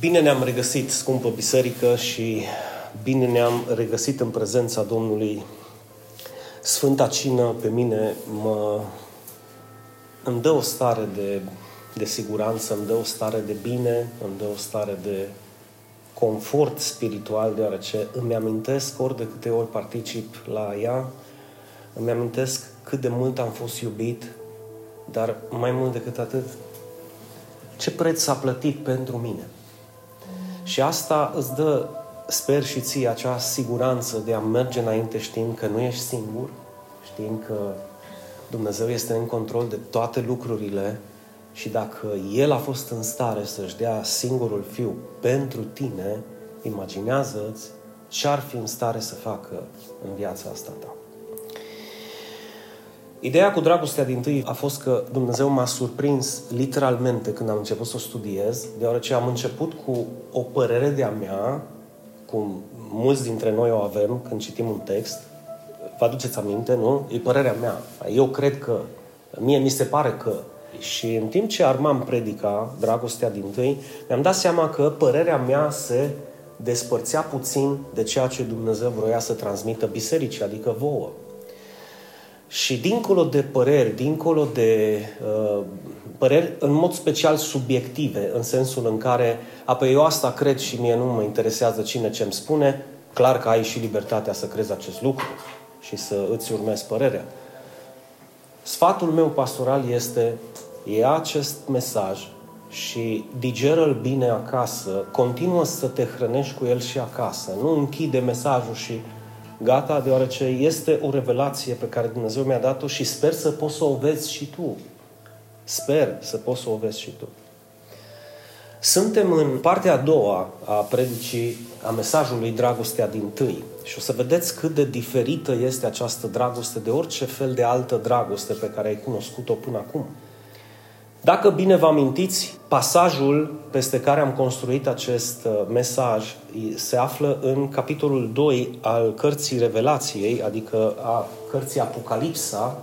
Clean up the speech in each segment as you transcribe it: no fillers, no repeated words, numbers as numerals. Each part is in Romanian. Bine ne-am regăsit, scumpă biserică, și bine ne-am regăsit în prezența Domnului. Sfânta Cină pe mine îmi dă o stare de siguranță, îmi dă o stare de bine, îmi dă o stare de confort spiritual, deoarece îmi amintesc ori de câte ori particip la ea, îmi amintesc cât de mult am fost iubit, dar mai mult decât atât, ce preț s-a plătit pentru mine. Și asta îți dă, sper și ție, acea siguranță de a merge înainte știind că nu ești singur, știind că Dumnezeu este în control de toate lucrurile și dacă El a fost în stare să-și dea singurul Fiu pentru tine, imaginează-ți ce-ar fi în stare să facă în viața asta ta. Ideea cu dragostea din tâi a fost că Dumnezeu m-a surprins literalmente când am început să o studiez, deoarece am început cu o părere de-a mea, cum mulți dintre noi o avem când citim un text. Vă aduceți aminte, nu? E părerea mea. Eu cred că, mie mi se pare că. Și în timp ce armam predica, dragostea din tâi, mi-am dat seama că părerea mea se despărțea puțin de ceea ce Dumnezeu vroia să transmită bisericii, adică vouă. Și dincolo de păreri, dincolo de păreri în mod special subiective, în sensul în care, apoi eu asta cred și mie nu mă interesează cine ce-mi spune, clar că ai și libertatea să crezi acest lucru și să îți urmezi părerea. Sfatul meu pastoral este, ia acest mesaj și digeră-l bine acasă, continuă să te hrănești cu el și acasă, nu închide mesajul și gata, deoarece este o revelație pe care Dumnezeu mi-a dat-o și sper să poți să o vezi și tu. Suntem în partea a doua a predicii, a mesajului dragostea din tâi. Și o să vedeți cât de diferită este această dragoste de orice fel de altă dragoste pe care ai cunoscut-o până acum. Dacă bine vă amintiți, pasajul peste care am construit acest mesaj se află în capitolul 2 al cărții Revelației, adică a cărții Apocalipsa,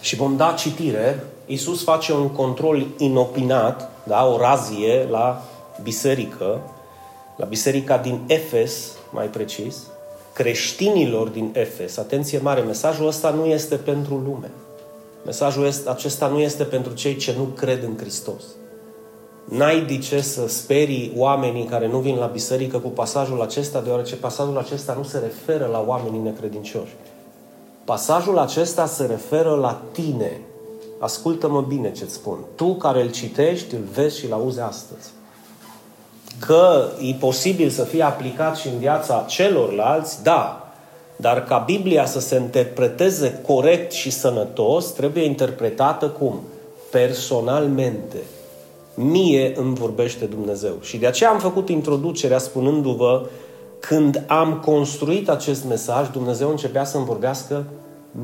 și vom da citire. Iisus face un control inopinat, da, o razie la biserică, la biserica din Efes, mai precis, creștinilor din Efes. Atenție mare, mesajul ăsta nu este pentru lume. Mesajul acesta nu este pentru cei ce nu cred în Hristos. N-ai de ce să sperii oamenii care nu vin la biserică cu pasajul acesta, deoarece pasajul acesta nu se referă la oamenii necredincioși. Pasajul acesta se referă la tine. Ascultă-mă bine ce-ți spun. Tu care îl citești, îl vezi și îl auzi astăzi. Că e posibil să fie aplicat și în viața celorlalți, da. Dar ca Biblia să se interpreteze corect și sănătos, trebuie interpretată cum? Personalmente. Mie îmi vorbește Dumnezeu. Și de aceea am făcut introducerea spunându-vă, când am construit acest mesaj, Dumnezeu începea să-mi vorbească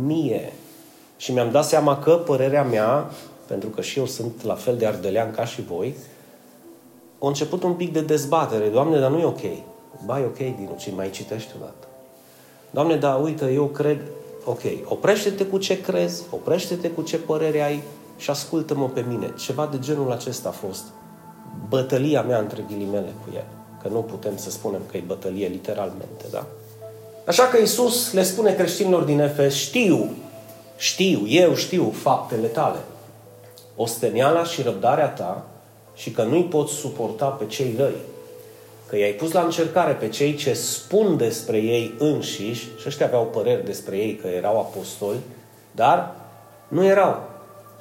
mie. Și mi-am dat seama că părerea mea, pentru că și eu sunt la fel de ardelean ca și voi, a început un pic de dezbatere. Doamne, dar nu e ok. Ba, e ok, Dinu, ce mai citești odată. Doamne, dar uite, eu cred... Ok, oprește-te cu ce crezi, oprește-te cu ce părere ai și ascultă-mă pe mine. Ceva de genul acesta a fost bătălia mea, între ghilimele, cu el. Că nu putem să spunem că e bătălie literalmente, da? Așa că Iisus le spune creștinilor din Efes, eu știu faptele tale, osteniala și răbdarea ta și că nu-i poți suporta pe cei răi. Că i-ai pus la încercare pe cei ce spun despre ei înșiși, și ăștia aveau păreri despre ei că erau apostoli, dar nu erau,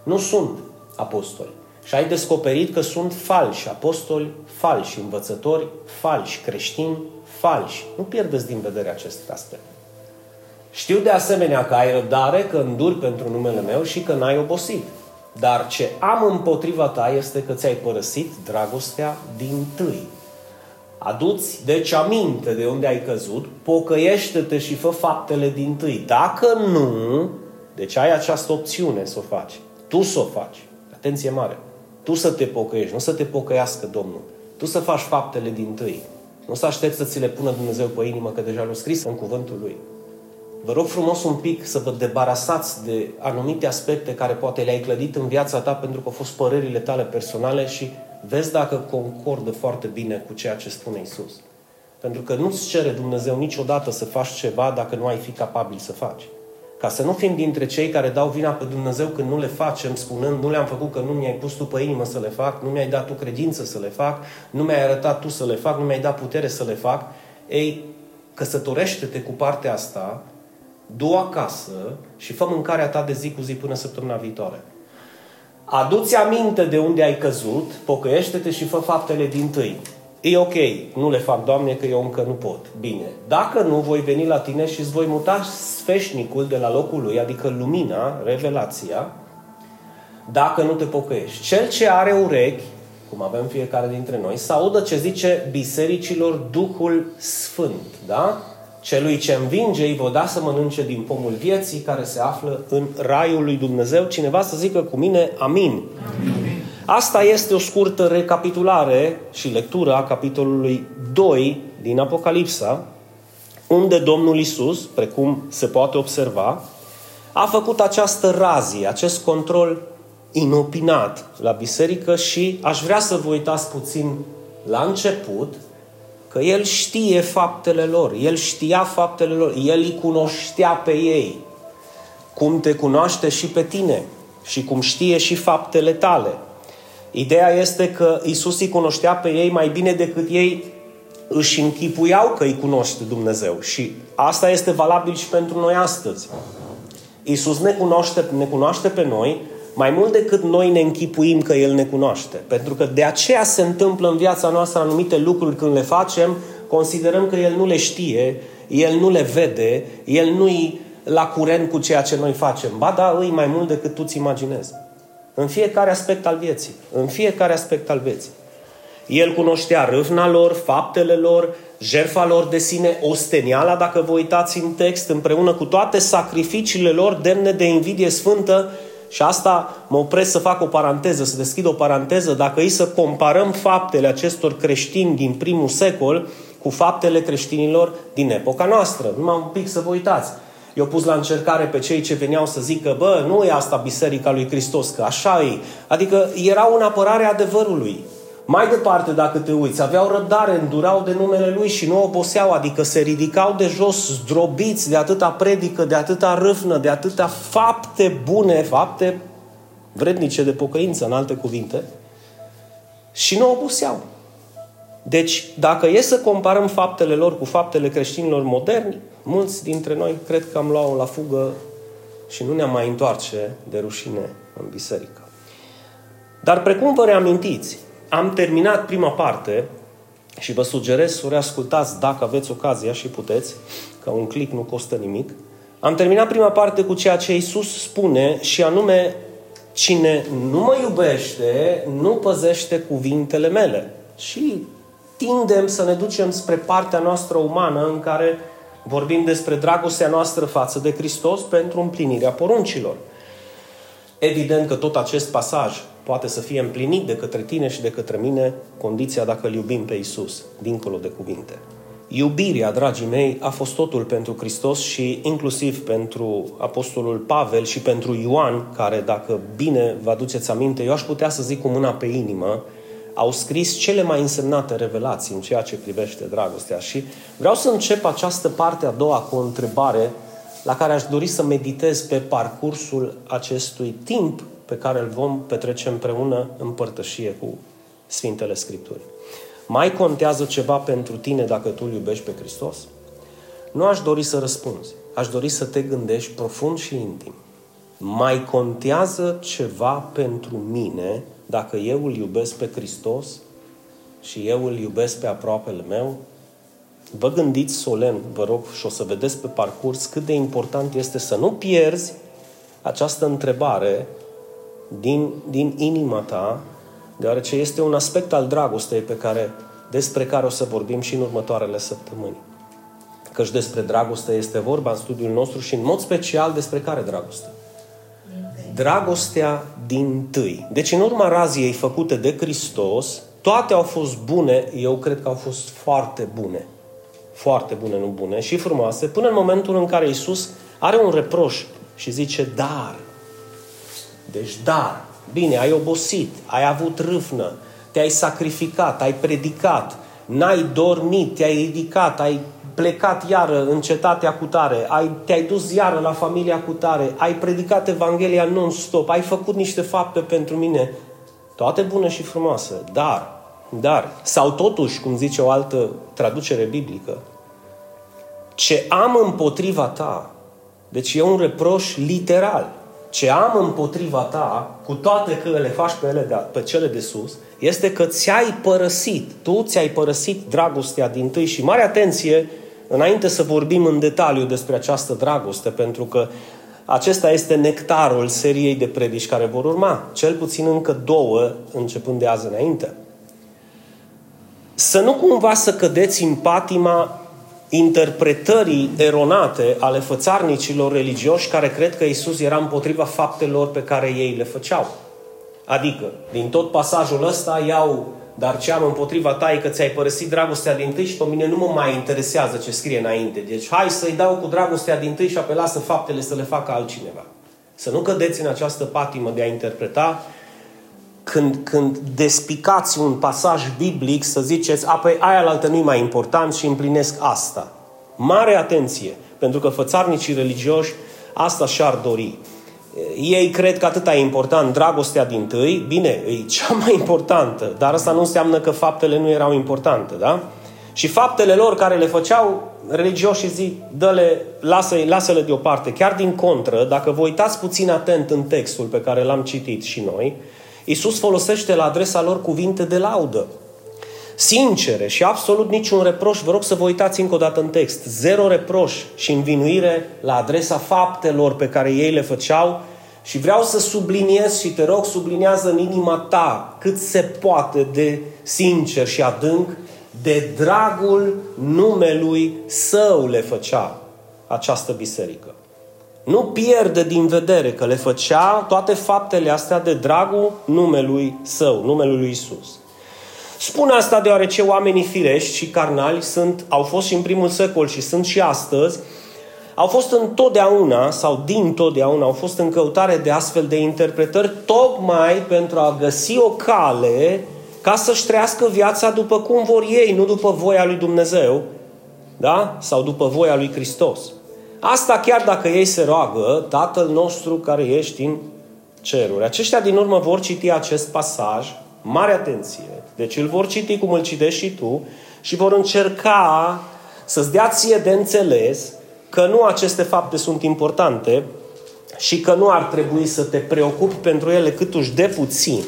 nu sunt apostoli. Și ai descoperit că sunt falși apostoli, falși învățători, falși creștini, falși. Nu pierdeți din vedere acest aspect. Știu de asemenea că ai răbdare, că înduri pentru numele meu și că n-ai obosit. Dar ce am împotriva ta este că ți-ai părăsit dragostea dintâi. Adu-ți deci aminte de unde ai căzut, pocăiește-te și fă faptele dintâi. Dacă nu, deci ai această opțiune să o faci. Tu să o faci. Atenție mare. Tu să te pocăiești, nu să te pocăiască Domnul. Tu să faci faptele dintâi. Nu să aștepți să ți le pună Dumnezeu pe inimă, că deja l-a scris în cuvântul Lui. Vă rog frumos un pic să vă debarasați de anumite aspecte care poate le-ai clădit în viața ta pentru că au fost părerile tale personale și vezi dacă concordă foarte bine cu ceea ce spune Iisus. Pentru că nu-ți cere Dumnezeu niciodată să faci ceva dacă nu ai fi capabil să faci. Ca să nu fim dintre cei care dau vina pe Dumnezeu când nu le facem, spunând nu le-am făcut că nu mi-ai pus tu pe inimă să le fac, nu mi-ai dat tu credință să le fac, nu mi-ai arătat tu să le fac, nu mi-ai dat putere să le fac. Ei, căsătorește-te cu partea asta, du-o acasă și fă mâncarea ta de zi cu zi până săptămâna viitoare. Adu-ți aminte de unde ai căzut, pocăiește-te și fă faptele dintâi. E ok, nu le fac, Doamne, că eu încă nu pot. Bine, dacă nu, voi veni la tine și îți voi muta sfeșnicul de la locul lui, adică lumina, revelația, dacă nu te pocăiești. Cel ce are urechi, cum avem fiecare dintre noi, să audă ce zice bisericilor Duhul Sfânt, da? Celui ce învinge îi va da să mănânce din pomul vieții care se află în raiul lui Dumnezeu. Cineva să zică cu mine, amin. Amin. Asta este o scurtă recapitulare și lectură a capitolului 2 din Apocalipsa, unde Domnul Iisus, precum se poate observa, a făcut această razie, acest control inopinat la biserică și aș vrea să vă uitați puțin la început, că El știe faptele lor, El știa faptele lor, El îi cunoștea pe ei, cum te cunoaște și pe tine și cum știe și faptele tale. Ideea este că Iisus îi cunoștea pe ei mai bine decât ei își închipuiau că îi cunoște Dumnezeu. Și asta este valabil și pentru noi astăzi. Iisus ne cunoaște pe noi mai mult decât noi ne închipuim că El ne cunoaște. Pentru că de aceea se întâmplă în viața noastră anumite lucruri când le facem, considerăm că El nu le știe, El nu le vede, El nu-i la curent cu ceea ce noi facem. Ba da, îi mai mult decât tu-ți imaginezi. În fiecare aspect al vieții. În fiecare aspect al vieții. El cunoștea râvna lor, faptele lor, jertfa lor de sine, osteniala, dacă vă uitați în text, împreună cu toate sacrificiile lor demne de invidie sfântă. Și asta mă opresc să fac o paranteză, să deschid o paranteză. Dacă îi să comparăm faptele acestor creștini din primul secol cu faptele creștinilor din epoca noastră. Numai un pic să vă uitați. Eu pus la încercare pe cei ce veneau să zică, bă, nu e asta Biserica lui Hristos, că așa e. Adică erau în apărare adevărului. Mai departe, dacă te uiți, aveau răbdare, îndurau de numele Lui și nu oboseau, adică se ridicau de jos, zdrobiți de atâta predică, de atâta râvnă, de atâta fapte bune, fapte vrednice de pocăință, în alte cuvinte, și nu oboseau. Deci, dacă e să comparăm faptele lor cu faptele creștinilor moderni, mulți dintre noi cred că am luat-o la fugă și nu ne-am mai întoarce de rușine în biserică. Dar precum vă reamintiți, am terminat prima parte și vă sugerez să o reascultați dacă aveți ocazia și puteți, că un click nu costă nimic. Am terminat prima parte cu ceea ce Iisus spune și anume, cine nu mă iubește, nu păzește cuvintele mele. Și tindem să ne ducem spre partea noastră umană în care vorbim despre dragostea noastră față de Hristos pentru împlinirea poruncilor. Evident că tot acest pasaj poate să fie împlinit de către tine și de către mine, condiția dacă îl iubim pe Iisus, dincolo de cuvinte. Iubirea, dragii mei, a fost totul pentru Hristos și inclusiv pentru Apostolul Pavel și pentru Ioan, care, dacă bine vă aduceți aminte, eu aș putea să zic cu mâna pe inimă, au scris cele mai însemnate revelații în ceea ce privește dragostea. Și vreau să încep această parte a doua cu o întrebare la care aș dori să meditez pe parcursul acestui timp pe care îl vom petrece împreună în părtășie cu Sfintele Scripturi. Mai contează ceva pentru tine dacă tu îl iubești pe Hristos? Nu aș dori să răspunzi. Aș dori să te gândești profund și intim. Mai contează ceva pentru mine dacă eu îl iubesc pe Hristos și eu îl iubesc pe aproapele meu? Vă gândiți solemn, vă rog, și o să vedeți pe parcurs cât de important este să nu pierzi această întrebare din inima ta, deoarece este un aspect al dragostei despre care o să vorbim și în următoarele săptămâni. Căci despre dragoste este vorba în studiul nostru și în mod special despre care dragoste? Dragostea dintâi. Deci în urma raziei făcute de Hristos, toate au fost bune, eu cred că au fost foarte bune. foarte bune, nu bune, și frumoase, până în momentul în care Iisus are un reproș și zice, dar, bine, ai obosit, ai avut râvnă, te-ai sacrificat, ai predicat, n-ai dormit, te-ai ridicat, ai plecat iară în cetatea cutare, te-ai dus iară la familia cutare, ai predicat Evanghelia non-stop, ai făcut niște fapte pentru mine, toate bune și frumoase, dar, sau totuși, cum zice o altă traducere biblică, ce am împotriva ta, deci e un reproș literal, ce am împotriva ta, cu toate că le faci pe cele de sus, este că tu ți-ai părăsit dragostea dintâi. Și mare atenție, înainte să vorbim în detaliu despre această dragoste, pentru că acesta este nectarul seriei de predici care vor urma, cel puțin încă 2, începând de azi înainte. Să nu cumva să cădeți în patima interpretării eronate ale fățarnicilor religioși care cred că Iisus era împotriva faptelor pe care ei le făceau. Adică, din tot pasajul ăsta dar ce am împotriva ta e că ți-ai părăsit dragostea dintâi și pe mine nu mă mai interesează ce scrie înainte. Deci hai să-i dau cu dragostea dintâi și apoi lasă faptele să le facă altcineva. Să nu cădeți în această patimă de a interpreta când despicați un pasaj biblic să ziceți, apoi aialaltă nu-i mai important și împlinesc asta. Mare atenție, pentru că fățarnicii religioși asta și-ar dori. Ei cred că atâta e important dragostea dintâi, bine, e cea mai importantă, dar asta nu înseamnă că faptele nu erau importante, da? Și faptele lor care le făceau, religioși zic, lasă-le deoparte. Chiar din contră, dacă vă uitați puțin atent în textul pe care l-am citit și noi, Iisus folosește la adresa lor cuvinte de laudă, sincere și absolut niciun reproș. Vă rog să vă uitați încă o dată în text. 0 reproș și învinuire la adresa faptelor pe care ei le făceau. Și vreau să subliniez și te rog, subliniază în inima ta cât se poate de sincer și adânc, de dragul numelui Său le făcea această biserică. Nu pierde din vedere că le făcea toate faptele astea de dragul numelui Său, numelui lui Iisus. Spun asta deoarece oamenii firești și carnali au fost și în primul secol și sunt și astăzi, au fost întotdeauna sau dintotdeauna au fost în căutare de astfel de interpretări tocmai pentru a găsi o cale ca să-și trăiască viața după cum vor ei, nu după voia lui Dumnezeu, da? Sau după voia lui Hristos. Asta chiar dacă ei se roagă, Tatăl nostru care ești în ceruri. Aceștia din urmă vor citi acest pasaj, mare atenție, deci îl vor citi cum îl citești și tu și vor încerca să-ți dea ție de înțeles că nu aceste fapte sunt importante și că nu ar trebui să te preocupi pentru ele câtuși de puțin.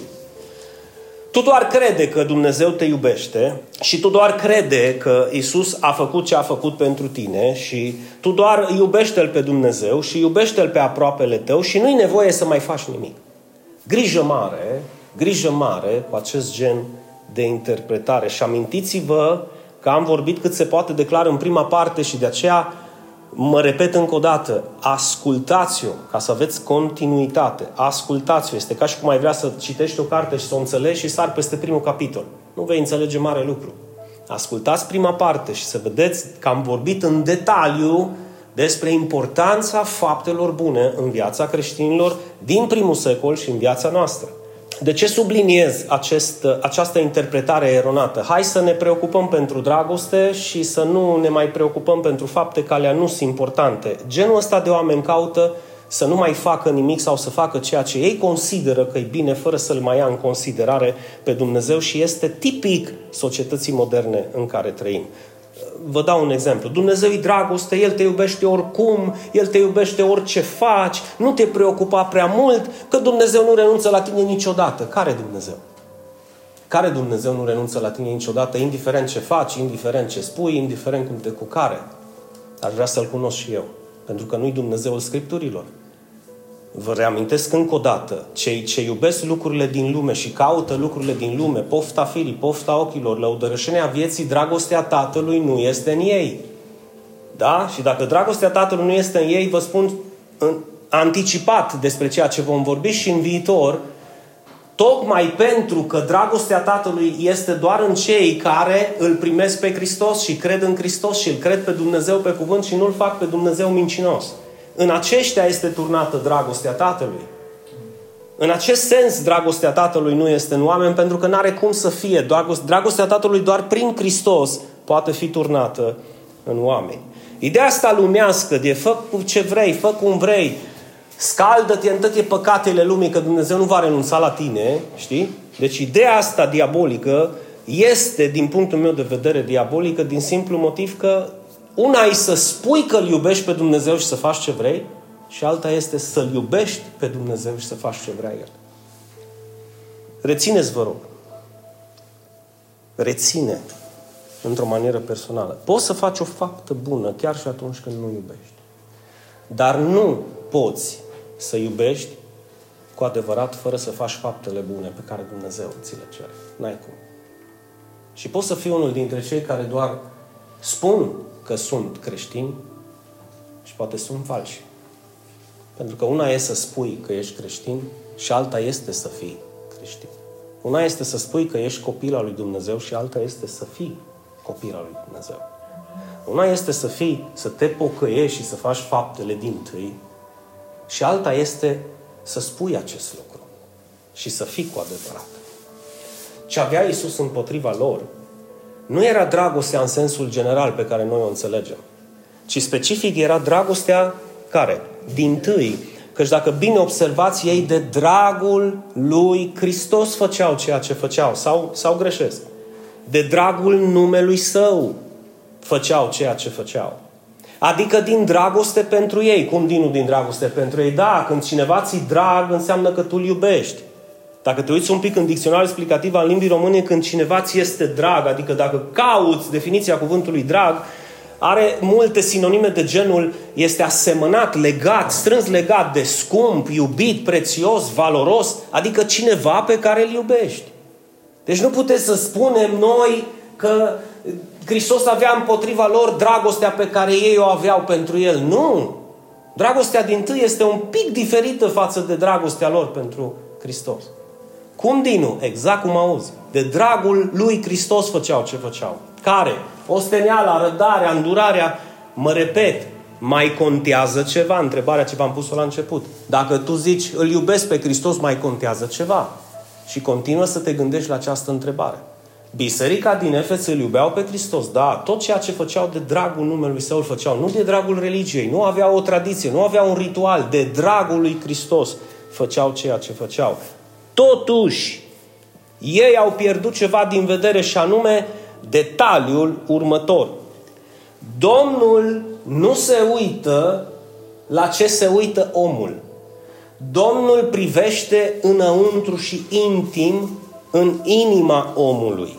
Tu doar crede că Dumnezeu te iubește și tu doar crede că Iisus a făcut ce a făcut pentru tine și tu doar iubește-L pe Dumnezeu și iubește-L pe aproapele tău și nu-i nevoie să mai faci nimic. Grijă mare cu acest gen de interpretare. Și amintiți-vă că am vorbit cât se poate de clar în prima parte și de aceea mă repet încă o dată, ascultați-o, ca să aveți continuitate. Ascultați-o. Este ca și cum ai vrea să citești o carte și să o înțelegi și sari peste primul capitol. Nu vei înțelege mare lucru. Ascultați prima parte și să vedeți că am vorbit în detaliu despre importanța faptelor bune în viața creștinilor din primul secol și în viața noastră. De ce subliniez această interpretare eronată? Hai să ne preocupăm pentru dragoste și să nu ne mai preocupăm pentru fapte care alea nu sunt importante. Genul ăsta de oameni caută să nu mai facă nimic sau să facă ceea ce ei consideră că e bine fără să-L mai ia în considerare pe Dumnezeu și este tipic societății moderne în care trăim. Vă dau un exemplu. Dumnezeu e dragoste, El te iubește oricum, El te iubește orice faci, nu te preocupa prea mult, că Dumnezeu nu renunță la tine niciodată. Care Dumnezeu? Care Dumnezeu nu renunță la tine niciodată, indiferent ce faci, indiferent ce spui, indiferent cum te cucare? Aș vrea să-L cunosc și eu, pentru că nu-i Dumnezeul Scripturilor. Vă reamintesc încă o dată, cei ce iubesc lucrurile din lume și caută lucrurile din lume, pofta firii, pofta ochilor, lăudărășenia vieții, dragostea Tatălui nu este în ei. Da? Și dacă dragostea Tatălui nu este în ei, vă spun anticipat despre ceea ce vom vorbi și în viitor, tocmai pentru că dragostea Tatălui este doar în cei care îl primesc pe Hristos și cred în Hristos și îl cred pe Dumnezeu pe cuvânt și nu-L fac pe Dumnezeu mincinos. În aceștia este turnată dragostea Tatălui. În acest sens, dragostea Tatălui nu este în oameni, pentru că n-are cum să fie. Dragostea Tatălui doar prin Hristos poate fi turnată în oameni. Ideea asta lumească de fă cu ce vrei, fă cum vrei, scaldă-te în toate păcatele lumii, că Dumnezeu nu va renunța la tine, știi? Deci ideea asta diabolică este, din punctul meu de vedere, diabolică din simplu motiv că una e să spui că îl iubești pe Dumnezeu și să faci ce vrei, și alta este să-L iubești pe Dumnezeu și să faci ce vrea El. Rețineți, vă rog. Reține într-o manieră personală. Poți să faci o faptă bună chiar și atunci când nu iubești. Dar nu poți să iubești cu adevărat fără să faci faptele bune pe care Dumnezeu ți le cere. N-ai cum. Și poți să fii unul dintre cei care doar spun că sunt creștini și poate sunt falși. Pentru că una e să spui că ești creștin și alta este să fii creștin. Una este să spui că ești copil al lui Dumnezeu și alta este să fii copil al lui Dumnezeu. Una este să te pocăiești și să faci faptele dintâi și alta este să spui acest lucru și să fii cu adevărat. Ce avea Iisus împotriva lor nu era dragostea în sensul general pe care noi o înțelegem, ci specific era dragostea care? Dintâi, căci dacă bine observați, ei de dragul lui Hristos făceau ceea ce făceau, sau greșesc. De dragul numelui Său făceau ceea ce făceau. Adică din dragoste pentru ei. Cum din dragoste pentru ei? Da, când cineva ți-i drag, înseamnă că tu îl iubești. Dacă te uiți un pic în dicționarul explicativ al limbii române, când cineva ți este drag, adică dacă cauți definiția cuvântului drag, are multe sinonime de genul este asemănat, legat, strâns legat de scump, iubit, prețios, valoros, adică cineva pe care îl iubești. Deci nu puteți să spunem noi că Hristos avea împotriva lor dragostea pe care ei o aveau pentru El. Nu! Dragostea dintâi este un pic diferită față de dragostea lor pentru Hristos. Cum, Dinu? Exact cum auzi. De dragul lui Hristos făceau ce făceau. Care? Osteneala, răbdarea, îndurarea. Mă repet, mai contează ceva? Întrebarea ce v-am pus-o la început. Dacă tu zici, îl iubesc pe Hristos, mai contează ceva? Și continuă să te gândești la această întrebare. Biserica din Efes îl iubeau pe Hristos. Da, tot ceea ce făceau de dragul numelui Său îl făceau. Nu de dragul religiei, nu aveau o tradiție, nu aveau un ritual. De dragul lui Hristos făceau ceea ce făceau. Totuși, ei au pierdut ceva din vedere și anume detaliul următor. Domnul nu se uită la ce se uită omul. Domnul privește înăuntru și intim în inima omului.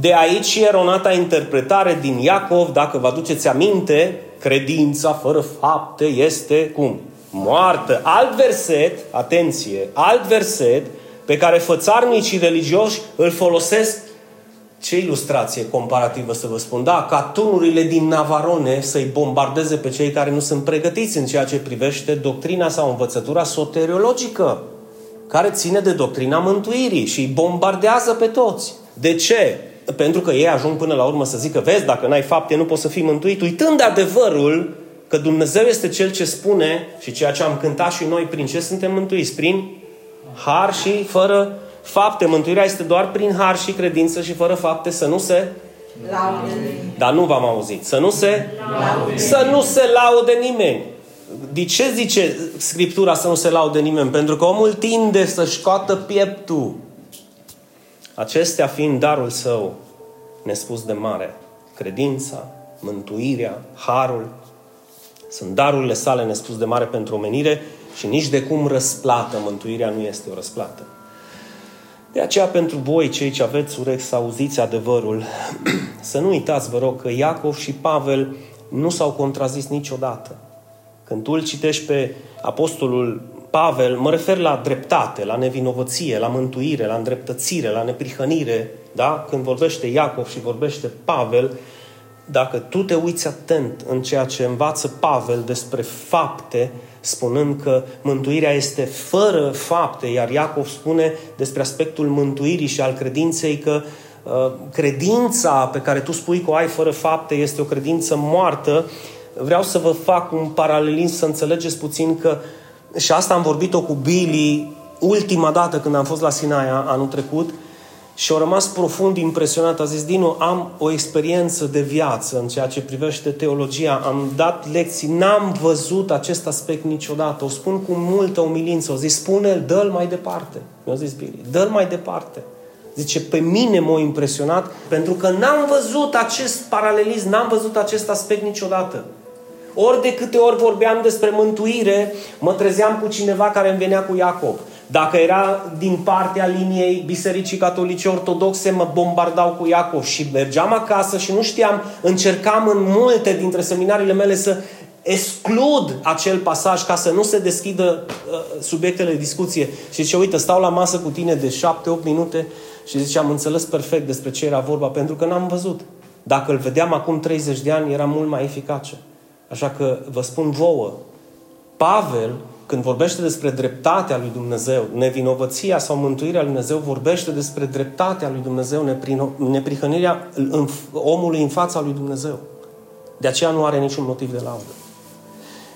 De aici eronata interpretare din Iacov, dacă vă aduceți aminte, credința fără fapte este cum? Moartă. Alt verset pe care fățarnicii religioși îl folosesc. Ce ilustrație comparativă să vă spun? Da, ca tunurile din Navarone să-i bombardeze pe cei care nu sunt pregătiți în ceea ce privește doctrina sau învățătura soteriologică, care ține de doctrina mântuirii și îi bombardează pe toți. De ce? Pentru că ei ajung până la urmă să zică, vezi, dacă n-ai fapte, nu poți să fii mântuit, uitând adevărul că Dumnezeu este Cel ce spune și ceea ce am cântat și noi, prin ce suntem mântuiți? Prin har și fără fapte. Mântuirea este doar prin har și credință și fără fapte să nu se laude. Dar nu v-am auzit. Să nu se laude nimeni. De ce zice Scriptura să nu se laude nimeni? Pentru că omul tinde să-și scoată pieptul. Acestea fiind darul Său nespus de mare. Credința, mântuirea, harul sunt darurile Sale nespus de mare pentru omenire și nici de cum răsplată. Mântuirea nu este o răsplată. De aceea, pentru voi, cei ce aveți urechi, să auziți adevărul. Să nu uitați, vă rog, că Iacov și Pavel nu s-au contrazis niciodată. Când tu îl citești pe apostolul Pavel, mă refer la dreptate, la nevinovăție, la mântuire, la îndreptățire, la neprihănire. Da? Când vorbește Iacov și vorbește Pavel, dacă tu te uiți atent în ceea ce învață Pavel despre fapte, spunând că mântuirea este fără fapte, iar Iacov spune despre aspectul mântuirii și al credinței că credința pe care tu spui că o ai fără fapte este o credință moartă. Vreau să vă fac un paralelism să înțelegeți puțin că, și asta am vorbit-o cu Billy ultima dată când am fost la Sinaia anul trecut, și au rămas profund impresionat. A zis, Dinu, am o experiență de viață în ceea ce privește teologia. Am dat lecții, n-am văzut acest aspect niciodată. O spun cu multă umilință. O zis, spune-l, dă-l mai departe. Mi-a zis Billy, dă-l mai departe. Zice, pe mine m-a impresionat pentru că n-am văzut acest paralelism, n-am văzut acest aspect niciodată. Ori de câte ori vorbeam despre mântuire, mă trezeam cu cineva care îmi venea cu Iacov. Dacă era din partea liniei Bisericii Catolice Ortodoxe, mă bombardau cu Iacov și mergeam acasă și nu știam, încercam în multe dintre seminariile mele să exclud acel pasaj ca să nu se deschidă subiectele de discuție. Și zice, uite, stau la masă cu tine de 7-8 minute și zice, am înțeles perfect despre ce era vorba, pentru că n-am văzut. Dacă îl vedeam acum 30 de ani, era mult mai eficace. Așa că vă spun vouă, Pavel, când vorbește despre dreptatea lui Dumnezeu, nevinovăția sau mântuirea lui Dumnezeu, vorbește despre dreptatea lui Dumnezeu, neprihănirea omului în fața lui Dumnezeu. De aceea nu are niciun motiv de laudă.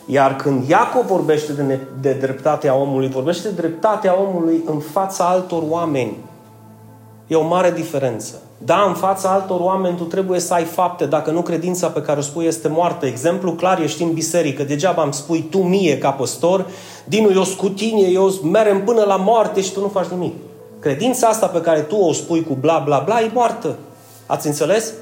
Iar când Iacov vorbește de dreptatea omului, vorbește de dreptatea omului în fața altor oameni. E o mare diferență. Da, în fața altor oameni tu trebuie să ai fapte, dacă nu credința pe care o spui este moartă. Exemplu clar, ești în biserică, degeaba îmi spui tu mie ca păstor, Dinu, eu sunt cu tine, eu merem până la moarte și tu nu faci nimic. Credința asta pe care tu o spui cu bla bla bla e moartă. Ați înțeles?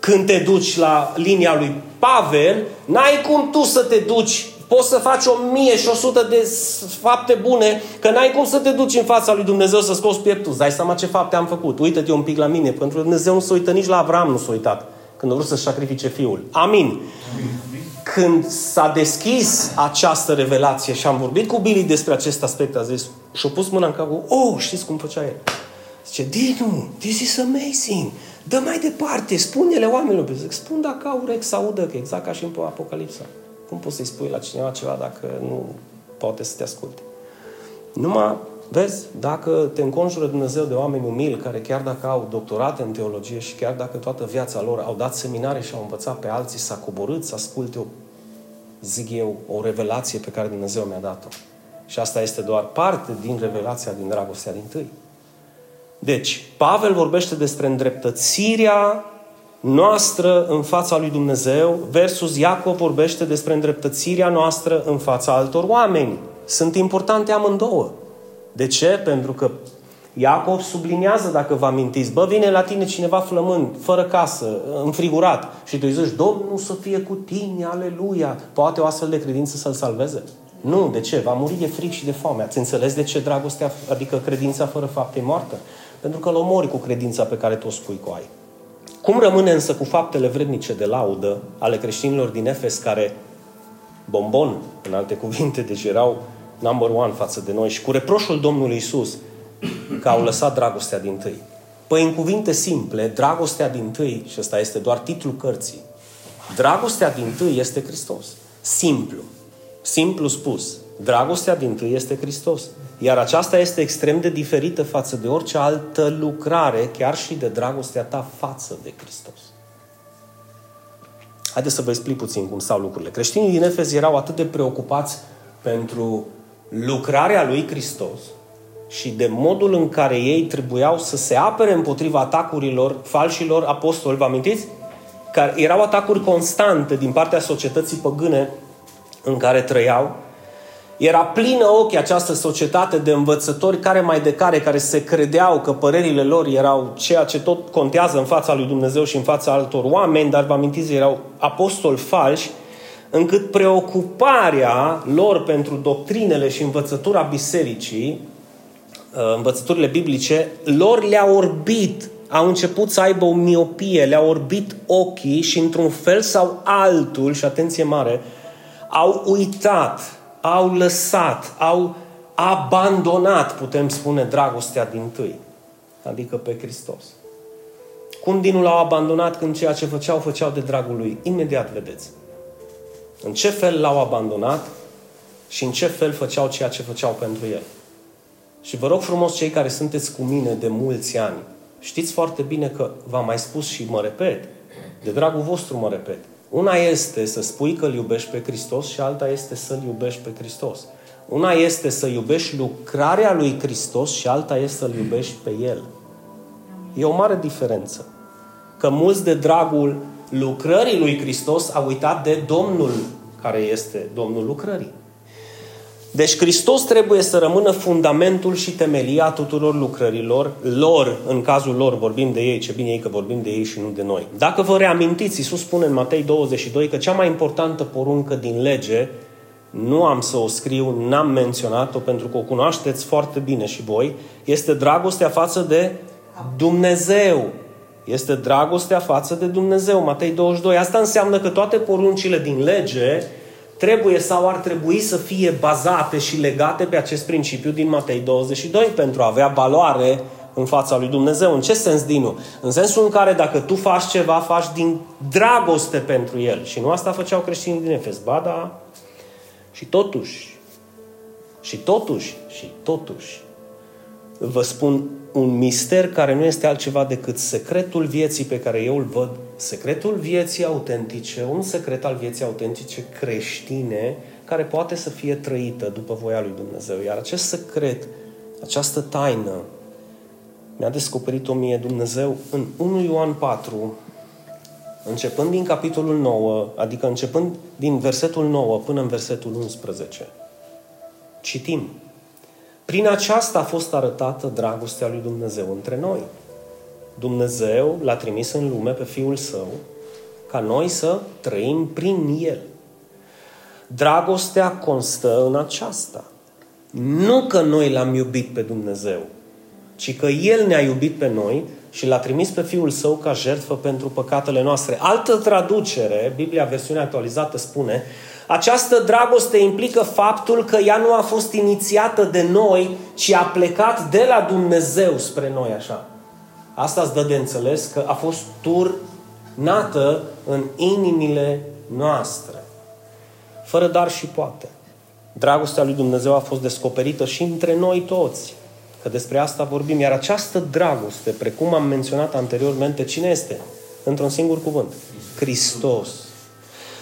Când te duci la linia lui Pavel, n-ai cum tu să te duci, poți să faci 1100 de fapte bune, că n-ai cum să te duci în fața lui Dumnezeu să scoți pieptul. Dai seama ce fapte am făcut. Uită-te un pic la mine, pentru că Dumnezeu nu s-a uitat, nici la Avram nu s-a uitat când a vrut să-și sacrifice fiul. Amin. Când s-a deschis această revelație și am vorbit cu Billy despre acest aspect, a zis, și-a pus mâna în capul, știți cum făcea el? Zice, Dinu, this is amazing. Dă mai departe, spune-le oamenilor. Zic, spun dacă au urechi să audă, că exact ca și în Apocalipsa. Cum poți să-i spui la cineva ceva dacă nu poate să te asculte? Numai, vezi, dacă te înconjură Dumnezeu de oameni umili, care chiar dacă au doctorate în teologie și chiar dacă toată viața lor au dat seminare și au învățat pe alții, s-a coborât, să asculte, o revelație pe care Dumnezeu mi-a dat-o. Și asta este doar parte din revelația din dragostea dintâi. Deci, Pavel vorbește despre îndreptățirea noastră în fața lui Dumnezeu versus Iacov vorbește despre îndreptățirea noastră în fața altor oameni. Sunt importante amândouă. De ce? Pentru că Iacov subliniază, dacă vă amintiți, vine la tine cineva flămând, fără casă, înfrigurat și tu îi zici, Domnul să fie cu tine, aleluia. Poate o astfel de credință să-l salveze? Nu, de ce? Va muri de fric și de foame. Ați înțeles de ce dragostea, adică credința fără fapte e moartă? Pentru că îl omori cu credința pe care tu o spui că o ai. Cum rămâne însă cu faptele vrednice de laudă ale creștinilor din Efes, care, bombon, în alte cuvinte, deci erau number one față de noi și cu reproșul Domnului Iisus că au lăsat dragostea dintâi? Păi, în cuvinte simple, dragostea dintâi, și ăsta este doar titlul cărții, dragostea dintâi este Hristos. Simplu. Simplu spus. Dragostea dintâi este Hristos. Iar aceasta este extrem de diferită față de orice altă lucrare, chiar și de dragostea ta față de Hristos. Haideți să vă explic puțin cum stau lucrurile. Creștinii din Efes erau atât de preocupați pentru lucrarea lui Hristos și de modul în care ei trebuiau să se apere împotriva atacurilor falșilor apostoli, vă amintiți? Care erau atacuri constante din partea societății păgâne în care trăiau. Era plină ochi această societate de învățători care se credeau că părerile lor erau ceea ce tot contează în fața lui Dumnezeu și în fața altor oameni, dar vă amintiți, erau apostoli falși, încât preocuparea lor pentru doctrinele și învățătura bisericii, învățăturile biblice, lor le-a orbit, au început să aibă o miopie, le-a orbit ochii și într-un fel sau altul, și atenție mare, au uitat, au lăsat, au abandonat, putem spune, dragostea dintâi, adică pe Hristos. Cum Dinu l-au abandonat când ceea ce făceau de dragul lui? Imediat vedeți. În ce fel l-au abandonat? și în ce fel făceau ceea ce făceau pentru el. Și vă rog frumos, cei care sunteți cu mine de mulți ani, știți foarte bine că v-am mai spus și mă repet, de dragul vostru mă repet, una este să spui că îl iubești pe Hristos și alta este să-l iubești pe Hristos. Una este să iubești lucrarea lui Hristos și alta este să-l iubești pe el. E o mare diferență. Că mulți de dragul lucrării lui Hristos au uitat de Domnul care este Domnul lucrării. Deci Hristos trebuie să rămână fundamentul și temelia tuturor lucrărilor lor, în cazul lor vorbim de ei, ce bine e că vorbim de ei și nu de noi. Dacă vă reamintiți, Iisus spune în Matei 22 că cea mai importantă poruncă din lege, nu am să o scriu, n-am menționat-o pentru că o cunoașteți foarte bine și voi, este dragostea față de Dumnezeu. Este dragostea față de Dumnezeu, Matei 22. Asta înseamnă că toate poruncile din lege trebuie sau ar trebui să fie bazate și legate pe acest principiu din Matei 22 pentru a avea valoare în fața lui Dumnezeu. În ce sens, Dinu? În sensul în care dacă tu faci ceva, faci din dragoste pentru el. Și nu asta făceau creștinii din Efes. Ba da. Și totuși, vă spun un mister care nu este altceva decât secretul vieții pe care eu îl văd, secretul vieții autentice, un secret al vieții autentice creștine care poate să fie trăită după voia lui Dumnezeu. Iar acest secret, această taină, mi-a descoperit-o mie Dumnezeu în 1 Ioan 4, începând din capitolul 9, adică începând din versetul 9 până în versetul 11. Citim. Prin aceasta a fost arătată dragostea lui Dumnezeu între noi. Dumnezeu l-a trimis în lume pe Fiul Său ca noi să trăim prin El. Dragostea constă în aceasta. Nu că noi l-am iubit pe Dumnezeu, ci că El ne-a iubit pe noi și l-a trimis pe Fiul Său ca jertfă pentru păcatele noastre. Altă traducere, Biblia, versiunea actualizată, spune: această dragoste implică faptul că ea nu a fost inițiată de noi, ci a plecat de la Dumnezeu spre noi, așa. Asta îți dă de înțeles că a fost turnată în inimile noastre. Fără dar și poate. Dragostea lui Dumnezeu a fost descoperită și între noi toți. Că despre asta vorbim. Iar această dragoste, precum am menționat anteriormente, cine este? Într-un singur cuvânt. Hristos.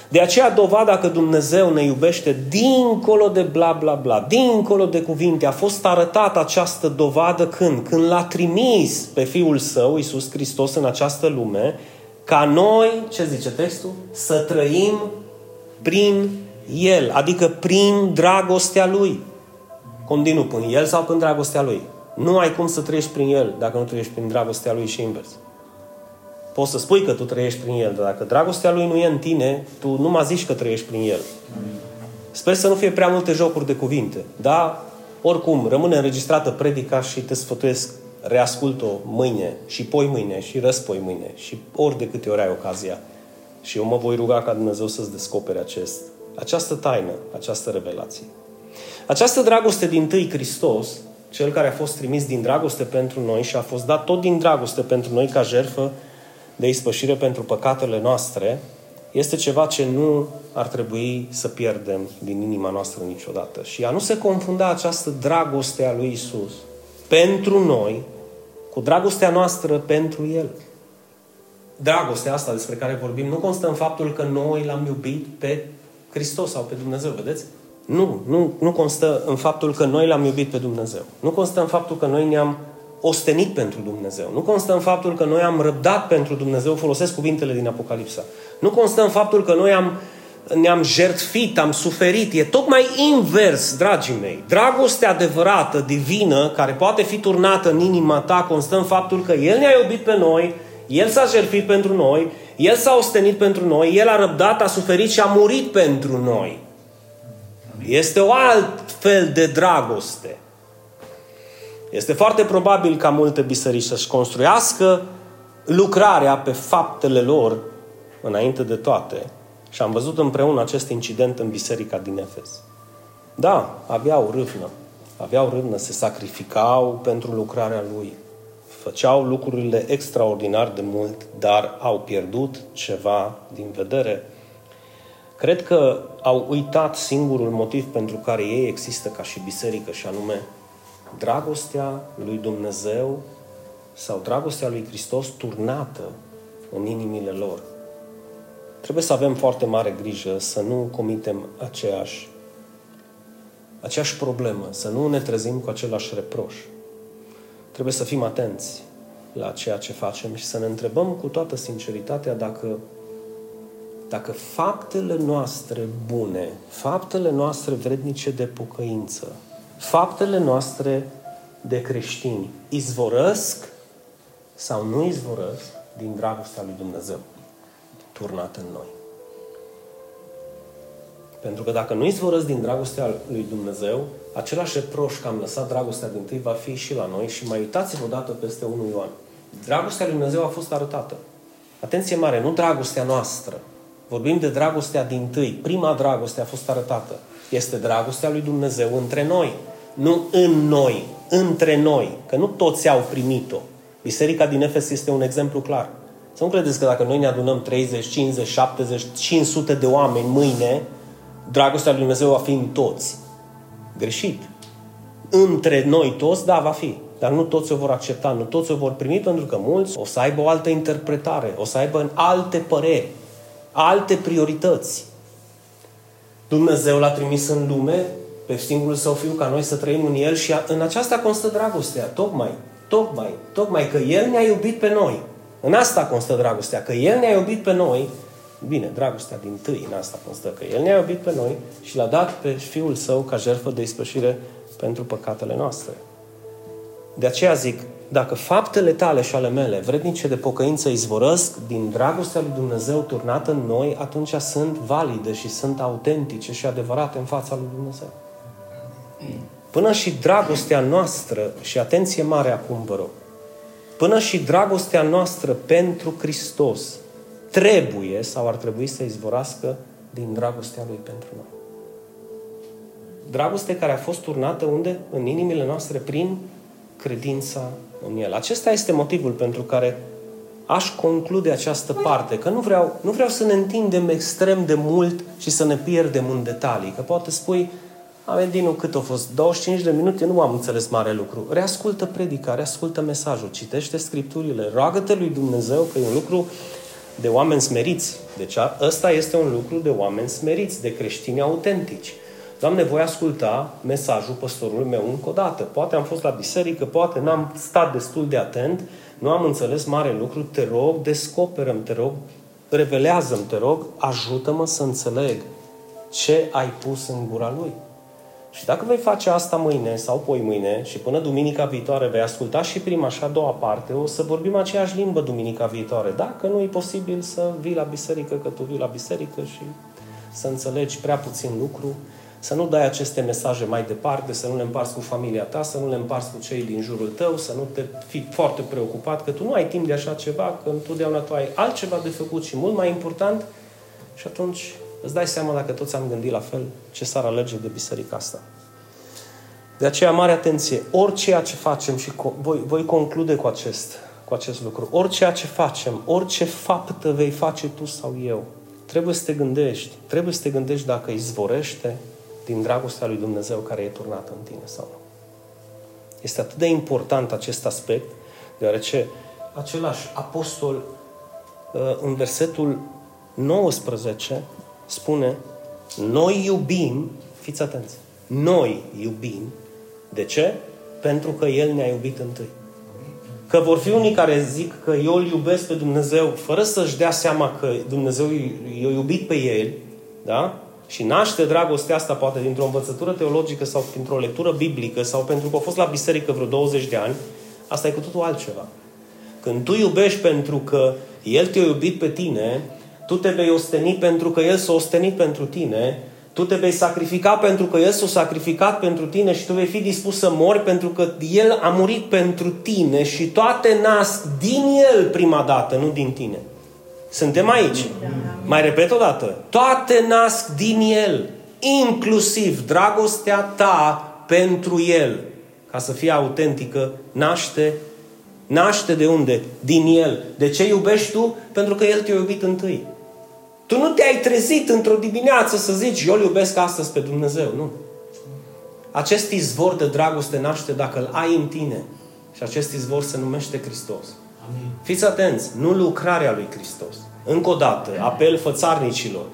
De aceea dovada că Dumnezeu ne iubește dincolo de bla bla bla, dincolo de cuvinte, a fost arătată această dovadă când? Când l-a trimis pe Fiul Său, Iisus Hristos, în această lume, ca noi, ce zice textul? Să trăim prin El, adică prin dragostea Lui. Continuu, prin El sau prin dragostea Lui. Nu ai cum să trăiești prin El dacă nu trăiești prin dragostea Lui și invers. Poți să spui că tu trăiești prin El, dar dacă dragostea Lui nu e în tine, tu nu mai zici că trăiești prin El. Sper să nu fie prea multe jocuri de cuvinte, dar oricum rămâne înregistrată predica și te sfătuiesc, reascult-o mâine și poi mâine și răspoi mâine și ori de câte ori ai ocazia. Și eu mă voi ruga ca Dumnezeu să-ți descopere această taină, această revelație. Această dragoste dintâi Hristos, Cel care a fost trimis din dragoste pentru noi și a fost dat tot din dragoste pentru noi ca jertfă de ispășire pentru păcatele noastre, este ceva ce nu ar trebui să pierdem din inima noastră niciodată. Și a nu se confunda această dragoste a lui Iisus pentru noi cu dragostea noastră pentru El. Dragostea asta despre care vorbim nu constă în faptul că noi l-am iubit pe Hristos sau pe Dumnezeu, vedeți? Nu constă în faptul că noi l-am iubit pe Dumnezeu. Nu constă în faptul că noi ne-am ostenit pentru Dumnezeu. Nu constă în faptul că noi am răbdat pentru Dumnezeu, folosesc cuvintele din Apocalipsa. Nu constă în faptul că noi ne-am jertfit, am suferit. E tocmai invers, dragii mei. Dragostea adevărată, divină, care poate fi turnată în inima ta, constă în faptul că El ne-a iubit pe noi, El s-a jertfit pentru noi, El s-a ostenit pentru noi, El a răbdat, a suferit și a murit pentru noi. Este o alt fel de dragoste. Este foarte probabil ca multe biserici să-și construiască lucrarea pe faptele lor înainte de toate. Și am văzut împreună acest incident în biserica din Efes. Da, aveau râvnă, se sacrificau pentru lucrarea lui. Făceau lucrurile extraordinar de mult, dar au pierdut ceva din vedere. Cred că au uitat singurul motiv pentru care ei există ca și biserică, și anume dragostea lui Dumnezeu sau dragostea lui Hristos turnată în inimile lor. Trebuie să avem foarte mare grijă să nu comitem aceeași problemă, să nu ne trezim cu același reproș. Trebuie să fim atenți la ceea ce facem și să ne întrebăm cu toată sinceritatea dacă faptele noastre bune, faptele noastre vrednice de pocăință, faptele noastre de creștini izvorăsc sau nu izvorăsc din dragostea lui Dumnezeu turnată în noi. Pentru că dacă nu izvorăsc din dragostea lui Dumnezeu, același reproș că am lăsat dragostea dintâi va fi și la noi. Și mai uitați-vă odată peste 1 Ioan. Dragostea lui Dumnezeu a fost arătată. Atenție mare, nu dragostea noastră. Vorbim de dragostea dintâi. Prima dragoste a fost arătată. Este dragostea lui Dumnezeu între noi. Nu în noi, între noi. Că nu toți au primit-o. Biserica din Efes este un exemplu clar. Să nu credeți că dacă noi ne adunăm 30, 50, 70, 500 de oameni mâine, dragostea lui Dumnezeu va fi în toți. Greșit. Între noi toți, da, va fi. Dar nu toți o vor accepta, nu toți o vor primi, pentru că mulți o să aibă o altă interpretare, o să aibă alte păreri, alte priorități. Dumnezeu l-a trimis în lume pe singurul Său Fiu ca noi să trăim în El și în aceasta constă dragostea. Tocmai că El ne-a iubit pe noi. În asta constă dragostea, că El ne-a iubit pe noi. Bine, dragostea dintâi în asta constă, că El ne-a iubit pe noi și l-a dat pe Fiul Său ca jertfă de ispășire pentru păcatele noastre. De aceea zic, dacă faptele tale și ale mele, vrednice de pocăință, izvorăsc din dragostea lui Dumnezeu turnată în noi, atunci sunt valide și sunt autentice și adevărate în fața lui Dumnezeu. Până și dragostea noastră, și atenție mare acum, vă rog, până și dragostea noastră pentru Hristos trebuie sau ar trebui să izvorască din dragostea Lui pentru noi. Dragoste care a fost turnată unde? În inimile noastre prin credința în El. Acesta este motivul pentru care aș conclude această parte, că nu vreau să ne întindem extrem de mult și să ne pierdem în detalii, că poate spui, Amedinu, cât a fost? 25 de minute? Nu am înțeles mare lucru. Reascultă predica, reascultă mesajul, citește Scripturile, roagă-te lui Dumnezeu, că e un lucru de oameni smeriți. Deci ăsta este un lucru de oameni smeriți, de creștini autentici. Doamne, voi asculta mesajul păstorului meu încă o dată. Poate am fost la biserică, poate n-am stat destul de atent, nu am înțeles mare lucru, te rog, descoperă-mi, te rog, revelează-mi, te rog, ajută-mă să înțeleg ce ai pus în gura lui. Și dacă vei face asta mâine sau poimâine și până duminica viitoare vei asculta și prima și a doua parte, o să vorbim aceeași limbă duminica viitoare. Dacă nu e posibil să vii la biserică, că tu vii la biserică și să înțelegi prea puțin lucru, să nu dai aceste mesaje mai departe, să nu le împarți cu familia ta, să nu le împarți cu cei din jurul tău, să nu te fii foarte preocupat că tu nu ai timp de așa ceva, că întotdeauna tu ai altceva de făcut și mult mai important. Și atunci îți dai seama dacă toți am gândit la fel, ce s-ar alege de biserica asta. De aceea, mare atenție, orice ce facem, și voi conclude cu acest lucru, orice ce facem, orice faptă vei face tu sau eu, trebuie să te gândești dacă izvorește din dragostea lui Dumnezeu care e turnată în tine sau nu. Este atât de important acest aspect, deoarece același apostol în versetul 19 spune, noi iubim, fiți atenți, noi iubim. De ce? Pentru că El ne-a iubit întâi. Că vor fi unii care zic că eu îl iubesc pe Dumnezeu fără să-și dea seama că Dumnezeu i-a iubit pe El, da? Și naște dragostea asta poate dintr-o învățătură teologică sau dintr-o lectură biblică sau pentru că a fost la biserică vreo 20 de ani, asta e cu totul altceva. Când tu iubești pentru că El te-a iubit pe tine, tu te vei osteni pentru că El s-a ostenit pentru tine, tu te vei sacrifica pentru că El s-a sacrificat pentru tine și tu vei fi dispus să mori pentru că El a murit pentru tine și toate nasc din El prima dată, nu din tine. Suntem aici. Mai repet o dată. Toate nasc din El, inclusiv dragostea ta pentru El. Ca să fie autentică, naște de unde? Din El. De ce iubești tu? Pentru că El te-a iubit întâi. Tu nu te-ai trezit într-o dimineață să zici, eu iubesc astăzi pe Dumnezeu, nu. Acest izvor de dragoste naște dacă îl ai în tine. Și acest izvor se numește Hristos. Amin. Fiți atenți, nu lucrarea lui Hristos. Încă o dată, apel fățarnicilor.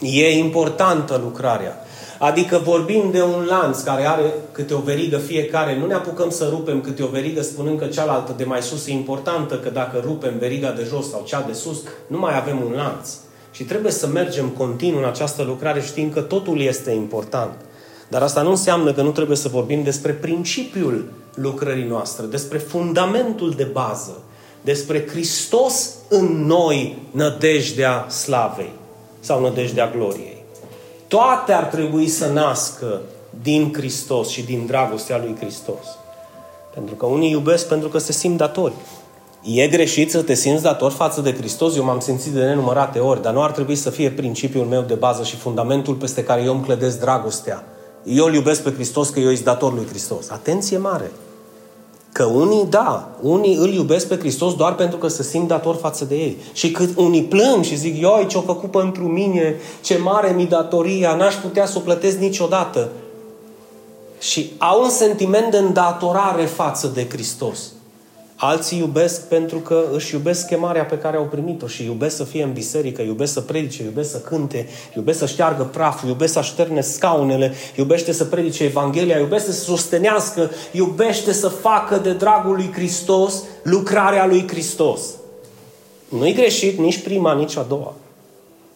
E importantă lucrarea. Adică vorbim de un lanț care are câte o verigă fiecare. Nu ne apucăm să rupem câte o verigă spunând că cealaltă de mai sus e importantă, că dacă rupem veriga de jos sau cea de sus, nu mai avem un lanț. Și trebuie să mergem continuu în această lucrare știind că totul este important. Dar asta nu înseamnă că nu trebuie să vorbim despre principiul lucrării noastre, despre fundamentul de bază, despre Hristos în noi, nădejdea slavei sau nădejdea gloriei. Toate ar trebui să nască din Hristos și din dragostea lui Hristos. Pentru că unii iubesc pentru că se simt datori. E greșit să te simți dator față de Hristos, eu m-am simțit de nenumărate ori, dar nu ar trebui să fie principiul meu de bază și fundamentul peste care eu îmi clădesc dragostea. Eu îl iubesc pe Hristos că eu îi sunt dator lui Hristos. Atenție mare! Că unii, da, unii îl iubesc pe Hristos doar pentru că se simt dator față de ei. Și când unii plâng și zic, ioi, ce-o făcut pentru mine, ce mare mi datoria, n-aș putea să o plătesc niciodată. Și au un sentiment de îndatorare față de Hristos. Alții iubesc pentru că își iubesc chemarea pe care au primit-o și iubesc să fie în biserică, iubesc să predice, iubesc să cânte, iubesc să șteargă praful, iubesc să așterne scaunele, iubește să predice Evanghelia, iubește să sustenească, iubește să facă de dragul lui Hristos lucrarea lui Hristos. Nu-i greșit nici prima, nici a doua.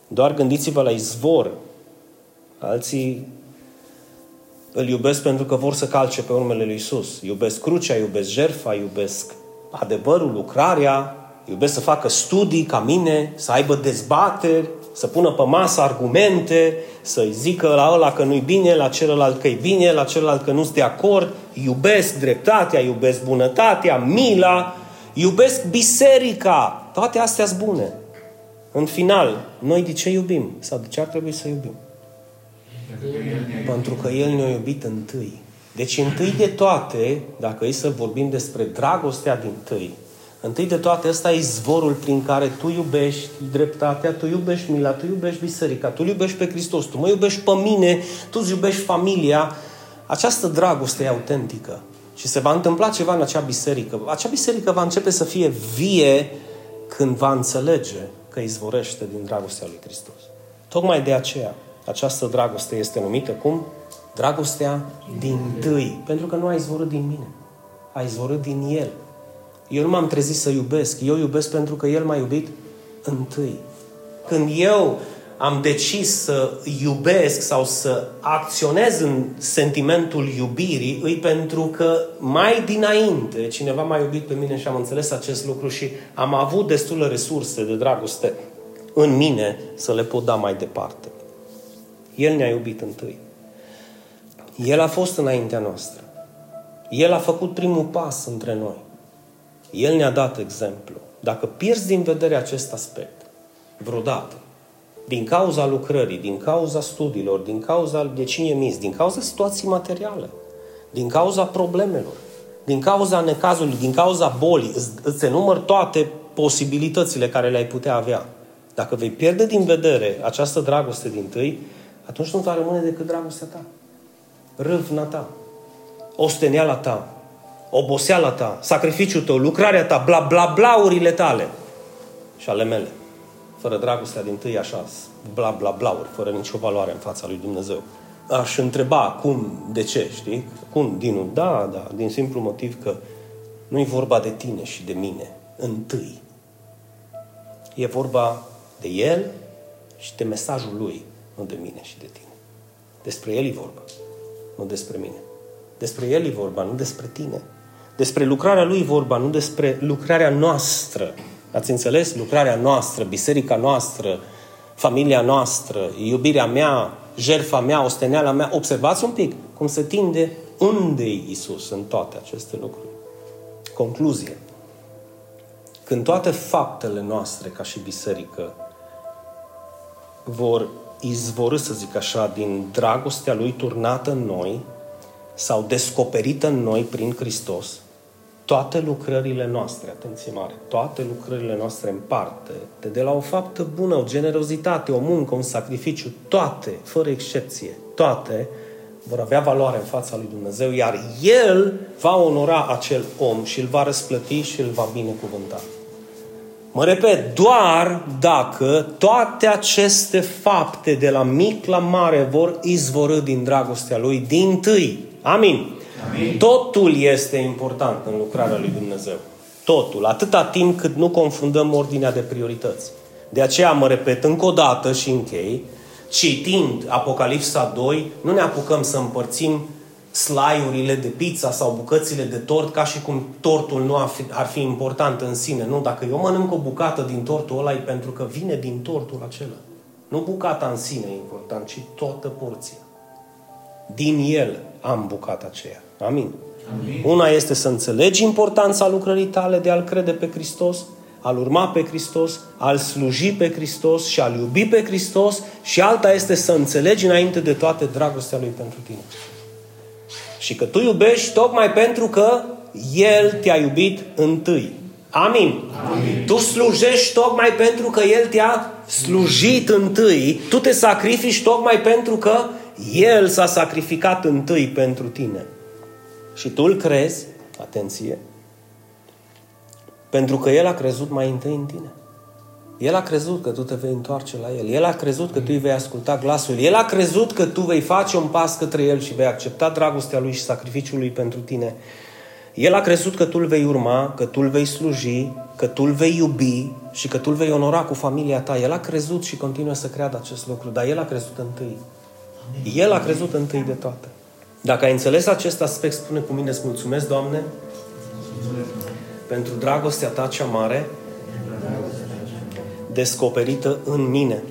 Doar gândiți-vă la izvor. Alții îl iubesc pentru că vor să calce pe urmele lui Iisus. Iubesc crucea, iubesc jertfa, iubesc adevărul, lucrarea, iubesc să facă studii ca mine, să aibă dezbateri, să pună pe masă argumente, să-i zică la ăla că nu-i bine, la celălalt că-i bine, la celălalt că nu-s de acord. Iubesc dreptatea, iubesc bunătatea, mila, iubesc biserica. Toate astea sunt bune. În final, noi de ce iubim? Sau de ce ar trebui să iubim? Pentru că El ne-a iubit întâi. Deci întâi de toate, dacă e să vorbim despre dragostea dintâi, întâi de toate ăsta e izvorul prin care tu iubești dreptatea, tu iubești mila, tu iubești biserica, tu iubești pe Hristos, tu mă iubești pe mine, tu îți iubești familia. Această dragoste e autentică. Și se va întâmpla ceva în acea biserică. Acea biserică va începe să fie vie când va înțelege că izvorește din dragostea lui Hristos. Tocmai de aceea această dragoste este numită cum? Dragostea dintâi. Pentru că nu a izvorât din mine. A izvorât din El. Eu nu m-am trezit să iubesc. Eu iubesc pentru că El m-a iubit întâi. Când eu am decis să iubesc sau să acționez în sentimentul iubirii, îi pentru că mai dinainte cineva m-a iubit pe mine și am înțeles acest lucru și am avut destule resurse de dragoste în mine să le pot da mai departe. El ne-a iubit întâi. El a fost înaintea noastră. El a făcut primul pas între noi. El ne-a dat exemplu. Dacă pierzi din vedere acest aspect, vreodată, din cauza lucrării, din cauza studiilor, din cauza de cine miți, din cauza situației materiale, din cauza problemelor, din cauza necazului, din cauza bolii, îți enumăr toate posibilitățile care le-ai putea avea. Dacă vei pierde din vedere această dragoste dintâi, atunci nu va rămâne decât dragostea ta, râvna ta, osteneala ta, oboseala ta, sacrificiul tău, lucrarea ta, bla bla blaurile tale și ale mele. Fără dragostea dintâi așa, bla bla blauri, fără nicio valoare în fața lui Dumnezeu. Aș întreba cum, de ce, știi? Cum, Dinu? Da, din simplu motiv că nu e vorba de tine și de mine, întâi. E vorba de El și de mesajul Lui, nu de mine și de tine. Despre El e vorba, nu despre mine. Despre El e vorba, nu despre tine. Despre lucrarea Lui e vorba, nu despre lucrarea noastră. Ați înțeles? Lucrarea noastră, biserica noastră, familia noastră, iubirea mea, jertfa mea, osteneala mea. Observați un pic cum se tinde unde e Iisus în toate aceste lucruri. Concluzie. Când toate faptele noastre ca și biserică vor izvorâ, să zic așa, din dragostea Lui turnată în noi sau descoperită în noi prin Hristos, toate lucrările noastre, atenție mare, toate lucrările noastre în parte, de la o faptă bună, o generozitate, o muncă, un sacrificiu, toate, fără excepție, toate vor avea valoare în fața lui Dumnezeu, iar El va onora acel om și îl va răsplăti și îl va binecuvânta. Mă repet, doar dacă toate aceste fapte de la mic la mare vor izvorâ din dragostea Lui dintâi. Amin. Amin. Totul este important în lucrarea Lui Dumnezeu. Totul. Atâta timp cât nu confundăm ordinea de priorități. De aceea mă repet încă o dată și închei, citind Apocalipsa 2, nu ne apucăm să împărțim slaiurile de pizza sau bucățile de tort ca și cum tortul nu ar fi important în sine. Nu, dacă eu mănânc o bucată din tortul ăla e pentru că vine din tortul acela. Nu bucata în sine e important, ci toată porția. Din el am bucata aceea. Amin. Amin. Una este să înțelegi importanța lucrării tale de a-L crede pe Hristos, a-L urma pe Hristos, a-L sluji pe Hristos și a-L iubi pe Hristos, și alta este să înțelegi înainte de toate dragostea Lui pentru tine. Și că tu iubești tocmai pentru că El te-a iubit întâi. Amin. Amin. Tu slujești tocmai pentru că El te-a slujit întâi. Tu te sacrifici tocmai pentru că El s-a sacrificat întâi pentru tine. Și tu îl crezi, atenție, pentru că El a crezut mai întâi în tine. El a crezut că tu te vei întoarce la El. El a crezut că tu îi vei asculta glasul. El a crezut că tu vei face un pas către El și vei accepta dragostea Lui și sacrificiul Lui pentru tine. El a crezut că tu îl vei urma, că tu îl vei sluji, că tu îl vei iubi și că tu îl vei onora cu familia ta. El a crezut și continuă să creadă acest lucru, dar El a crezut întâi. El a crezut întâi de toate. Dacă ai înțeles acest aspect, spune cu mine: îți mulțumesc, Doamne, pentru dragostea Ta cea mare descoperită în mine.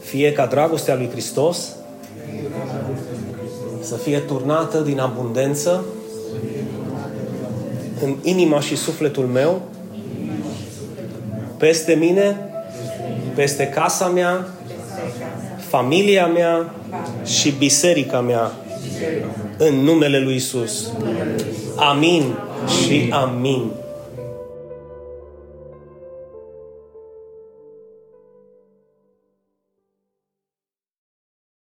Fie ca dragostea lui Hristos să fie turnată din abundență în inima și sufletul meu, peste mine, peste casa mea, familia mea și biserica mea, în numele lui Iisus. Amin și amin.